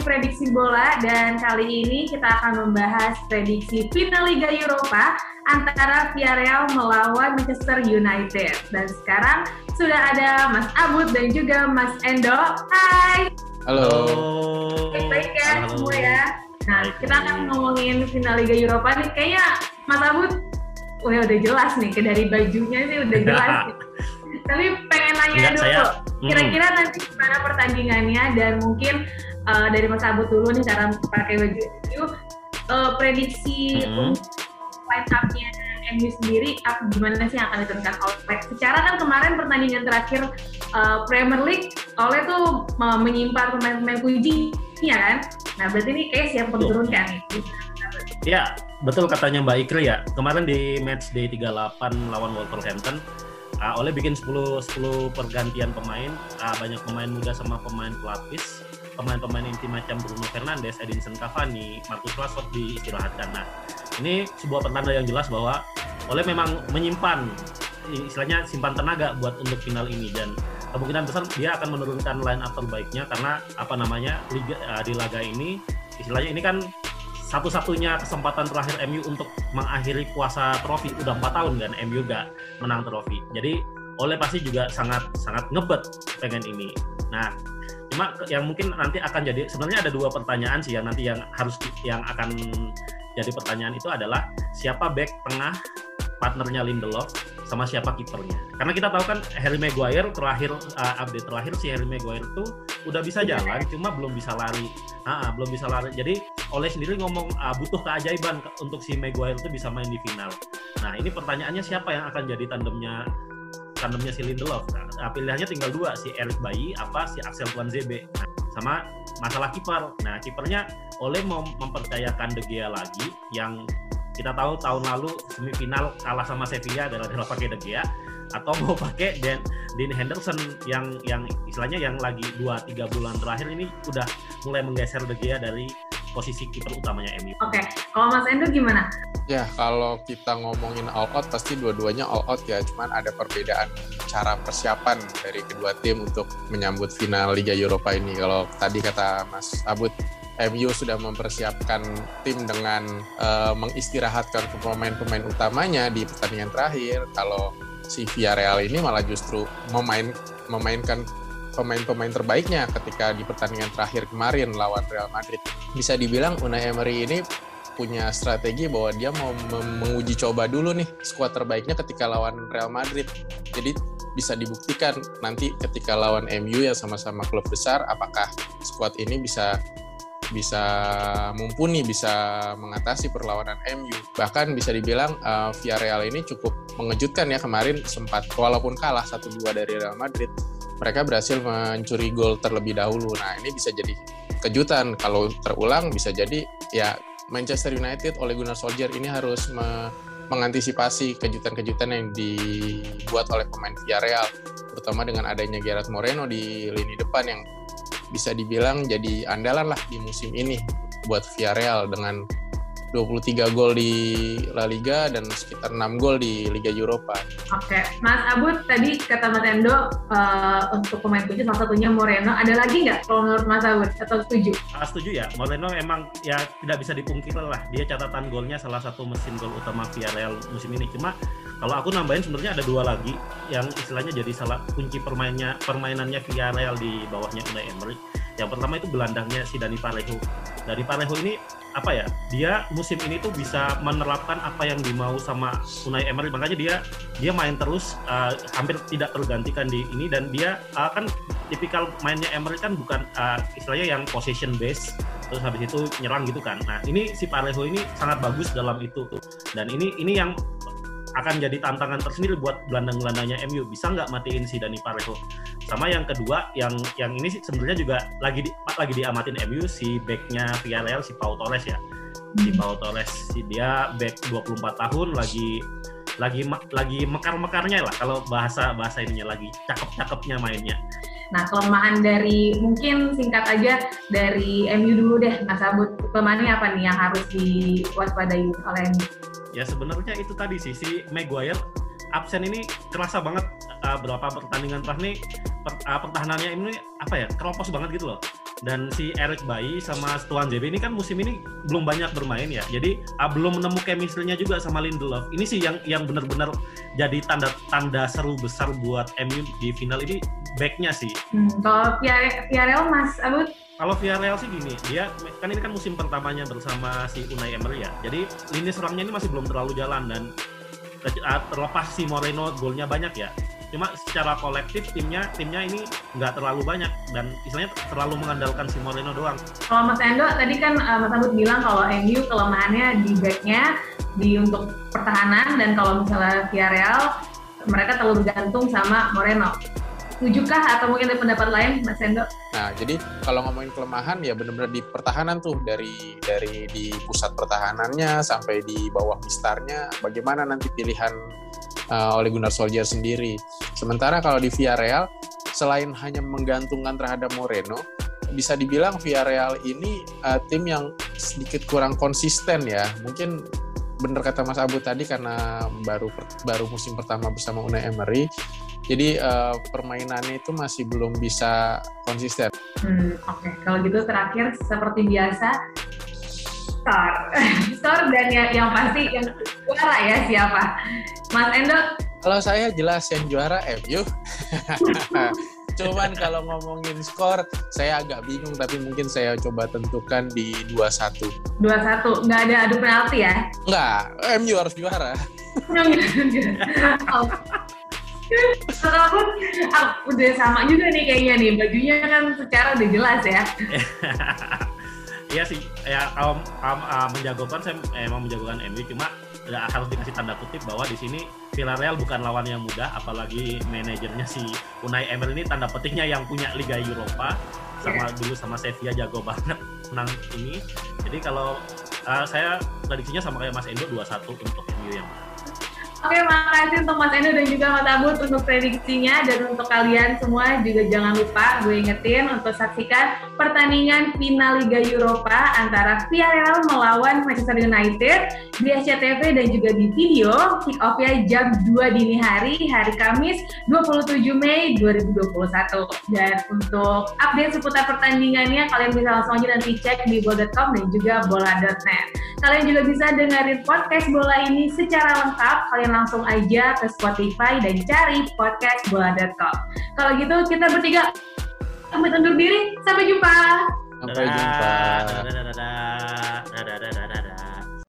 di Prediksi Bola, dan kali ini kita akan membahas prediksi final Liga Eropa antara Villarreal melawan Manchester United. Dan sekarang sudah ada Mas Abud dan juga Mas Endo. Hai! Halo! Baik-baik ya semua ya. Nah, kita akan ngomongin final Liga Eropa nih. Kayaknya Mas Abud udah jelas nih, dari bajunya sih udah jelas nih. Tapi pengen nanya dulu, kira-kira nanti gimana pertandingannya, dan mungkin dari Mas Abud dulu nih cara pakai baju itu, prediksi line up-nya MU sendiri, gimana sih yang akan diturunkan oleh? Secara kan kemarin pertandingan terakhir Premier League, oleh tuh menyimpan pemain-pemain kunci, ya kan? Nah berarti ini kayak siap diturunkan nih. Ya, betul katanya Mbak Ikri ya. Kemarin di match day 38 lawan Wolverhampton, Oleh bikin 10 pergantian pemain, banyak pemain muda sama pemain pelapis, pemain-pemain inti macam Bruno Fernandes, Edinson Cavani, Marcus Rashford diistirahatkan. Nah, ini sebuah pertanda yang jelas bahwa Oleh memang menyimpan, istilahnya simpan tenaga buat untuk final ini, dan kemungkinan besar dia akan menurunkan line up terbaiknya karena di laga ini, istilahnya ini kan satu-satunya kesempatan terakhir MU untuk mengakhiri puasa trofi. Udah 4 tahun kan MU gak menang trofi. Jadi Oleh pasti juga sangat ngebet pengen ini. Nah, cuma yang mungkin nanti akan jadi, sebenarnya ada dua pertanyaan sih yang nanti yang akan jadi pertanyaan itu adalah siapa back tengah partnernya Lindelof sama siapa kipernya. Karena kita tahu kan Harry Maguire update terakhir si Harry Maguire itu udah bisa jalan, cuma belum bisa lari. Belum bisa lari. Jadi Oleh sendiri ngomong butuh keajaiban untuk si Maguire itu bisa main di final. Nah ini pertanyaannya siapa yang akan jadi tandemnya si Lindelof. Nah, pilihannya tinggal dua, si Eric Bailly si Axel Tuanzebe. Nah, sama masalah kiper. Nah kipernya Oleh mau mempercayakan De Gea lagi yang kita tahu tahun lalu semifinal kalah sama Sevilla gara-gara pakai De Gea, atau mau pakai Dean Henderson yang istilahnya yang lagi 2-3 bulan terakhir ini udah mulai menggeser De Gea dari posisi kiper utamanya MU. Oke, kalau Mas Endo gimana? Ya, kalau kita ngomongin all out pasti dua-duanya all out ya, cuman ada perbedaan cara persiapan dari kedua tim untuk menyambut final Liga Eropa ini. Kalau tadi kata Mas Abud, MU sudah mempersiapkan tim dengan mengistirahatkan pemain-pemain utamanya di pertandingan terakhir. Kalau si Villarreal ini malah justru memainkan pemain-pemain terbaiknya ketika di pertandingan terakhir kemarin lawan Real Madrid. Bisa dibilang Unai Emery ini punya strategi bahwa dia mau menguji coba dulu nih skuad terbaiknya ketika lawan Real Madrid. Jadi bisa dibuktikan nanti ketika lawan MU yang sama-sama klub besar, apakah skuad ini bisa mumpuni, bisa mengatasi perlawanan MU. Bahkan bisa dibilang Villarreal ini cukup mengejutkan ya, kemarin sempat walaupun kalah 1-2 dari Real Madrid, mereka berhasil mencuri gol terlebih dahulu. Nah ini bisa jadi kejutan, kalau terulang bisa jadi ya Manchester United oleh Gunnar Solskjaer ini harus mengantisipasi kejutan-kejutan yang dibuat oleh pemain Villarreal, terutama dengan adanya Gerard Moreno di lini depan yang bisa dibilang jadi andalan lah di musim ini buat Villarreal dengan 23 gol di La Liga dan sekitar 6 gol di Liga Eropa. Oke, Mas Abud tadi kata Mas Endo untuk pemain kunci salah satunya Moreno, ada lagi nggak kalau menurut Mas Abud, atau setuju? Setuju ya, Moreno emang ya tidak bisa dipungkiri lah, dia catatan golnya salah satu mesin gol utama Villarreal musim ini. Cuma kalau aku nambahin sebenarnya ada dua lagi yang istilahnya jadi salah kunci permainannya Villarreal di bawahnya Unai Emery. Yang pertama itu gelandangnya si Dani Parejo. Dani Parejo ini dia musim ini tuh bisa menerapkan apa yang dimau sama Unai Emery, makanya dia main terus hampir tidak tergantikan di ini, dan dia kan tipikal mainnya Emery kan bukan istilahnya yang possession based terus habis itu nyerang gitu kan. Nah, ini si Parejo ini sangat bagus dalam itu tuh. Dan ini yang akan jadi tantangan tersendiri buat gelandang-gelandangnya MU, bisa nggak matiin si Dani Parejo. Sama yang kedua, yang ini sih sebenarnya juga lagi diamatin MU, si backnya Villarreal si Pau Torres ya. Si Pau Torres dia back 24 tahun lagi mekar-mekarnya lah kalau bahasa ininya, lagi cakep-cakepnya mainnya. Nah, kelemahan dari, mungkin singkat aja dari MU dulu deh Mas Abud, kelemahannya apa nih yang harus diwaspadai oleh MU? Ya sebenarnya itu tadi sih, si Maguire absen ini kerasa banget berapa pertandingan terakhir nih pertahanannya ini keropos banget gitu loh. Dan si Eric Bailly sama Tuanzebe ini kan musim ini belum banyak bermain ya. Jadi belum menemu chemistry-nya juga sama Lindelof. Ini sih yang benar-benar jadi tanda seru besar buat MU di final ini, back-nya sih. Kalau Villarreal Mas Abud? Kalau Villarreal sih gini, dia kan ini kan musim pertamanya bersama si Unai Emery ya. Jadi lini serangnya ini masih belum terlalu jalan, dan terlepas si Moreno golnya banyak ya. Cuma secara kolektif timnya ini nggak terlalu banyak, dan istilahnya terlalu mengandalkan si Moreno doang. Kalau Mas Endo tadi kan Mas Abud bilang kalau MU kelemahannya di back-nya, untuk pertahanan, dan kalau misalnya Villarreal mereka terlalu bergantung sama Moreno. Setujukah atau mungkin ada pendapat lain Mas Endo? Nah, jadi kalau ngomongin kelemahan ya benar-benar di pertahanan tuh, dari di pusat pertahanannya sampai di bawah mistarnya, bagaimana nanti pilihan oleh Gunnar Solskjaer sendiri. Sementara kalau di Villarreal, selain hanya menggantungkan terhadap Moreno, bisa dibilang Villarreal ini tim yang sedikit kurang konsisten ya. Mungkin benar kata Mas Abu tadi, karena baru musim pertama bersama Unai Emery. Jadi permainannya itu masih belum bisa konsisten. Oke. Kalau gitu terakhir seperti biasa, Star dan yang pasti yang juara ya siapa? Mas Endo? Kalau saya jelas yang juara MU. Cuman kalau ngomongin skor, saya agak bingung, tapi mungkin saya coba tentukan di 2-1. 2-1? Nggak ada adu penalti ya? Nggak, MU harus juara. Setelah udah sama juga nih kayaknya nih, bajunya kan secara udah jelas ya. Iya sih, ya menjagokan, saya emang menjagokan MU, cuma harus dikasih tanda kutip bahwa di sini Villarreal bukan lawan yang mudah, apalagi manajernya si Unai Emery ini tanda petiknya yang punya Liga Eropa, sama dulu sama Sevilla jago banget menang ini. Jadi kalau saya prediksinya sama kayak Mas Endo, 2-1 untuk MU yang menang. Oke, makasih untuk Mas Endo dan juga Mas Abud untuk prediksinya, dan untuk kalian semua juga jangan lupa gue ingetin untuk saksikan pertandingan final Liga Eropa antara Villarreal melawan Manchester United di SCTV dan juga di video. Kick off-nya jam 2 dini hari Kamis 27 Mei 2021. Dan untuk update seputar pertandingannya kalian bisa langsung aja nanti cek di bola.com dan juga bola.net. Kalian juga bisa dengerin podcast bola ini secara lengkap, kalian langsung aja ke Spotify dan cari podcast bola.com. Kalau gitu kita bertiga pamit undur diri, sampai jumpa. Sampai jumpa.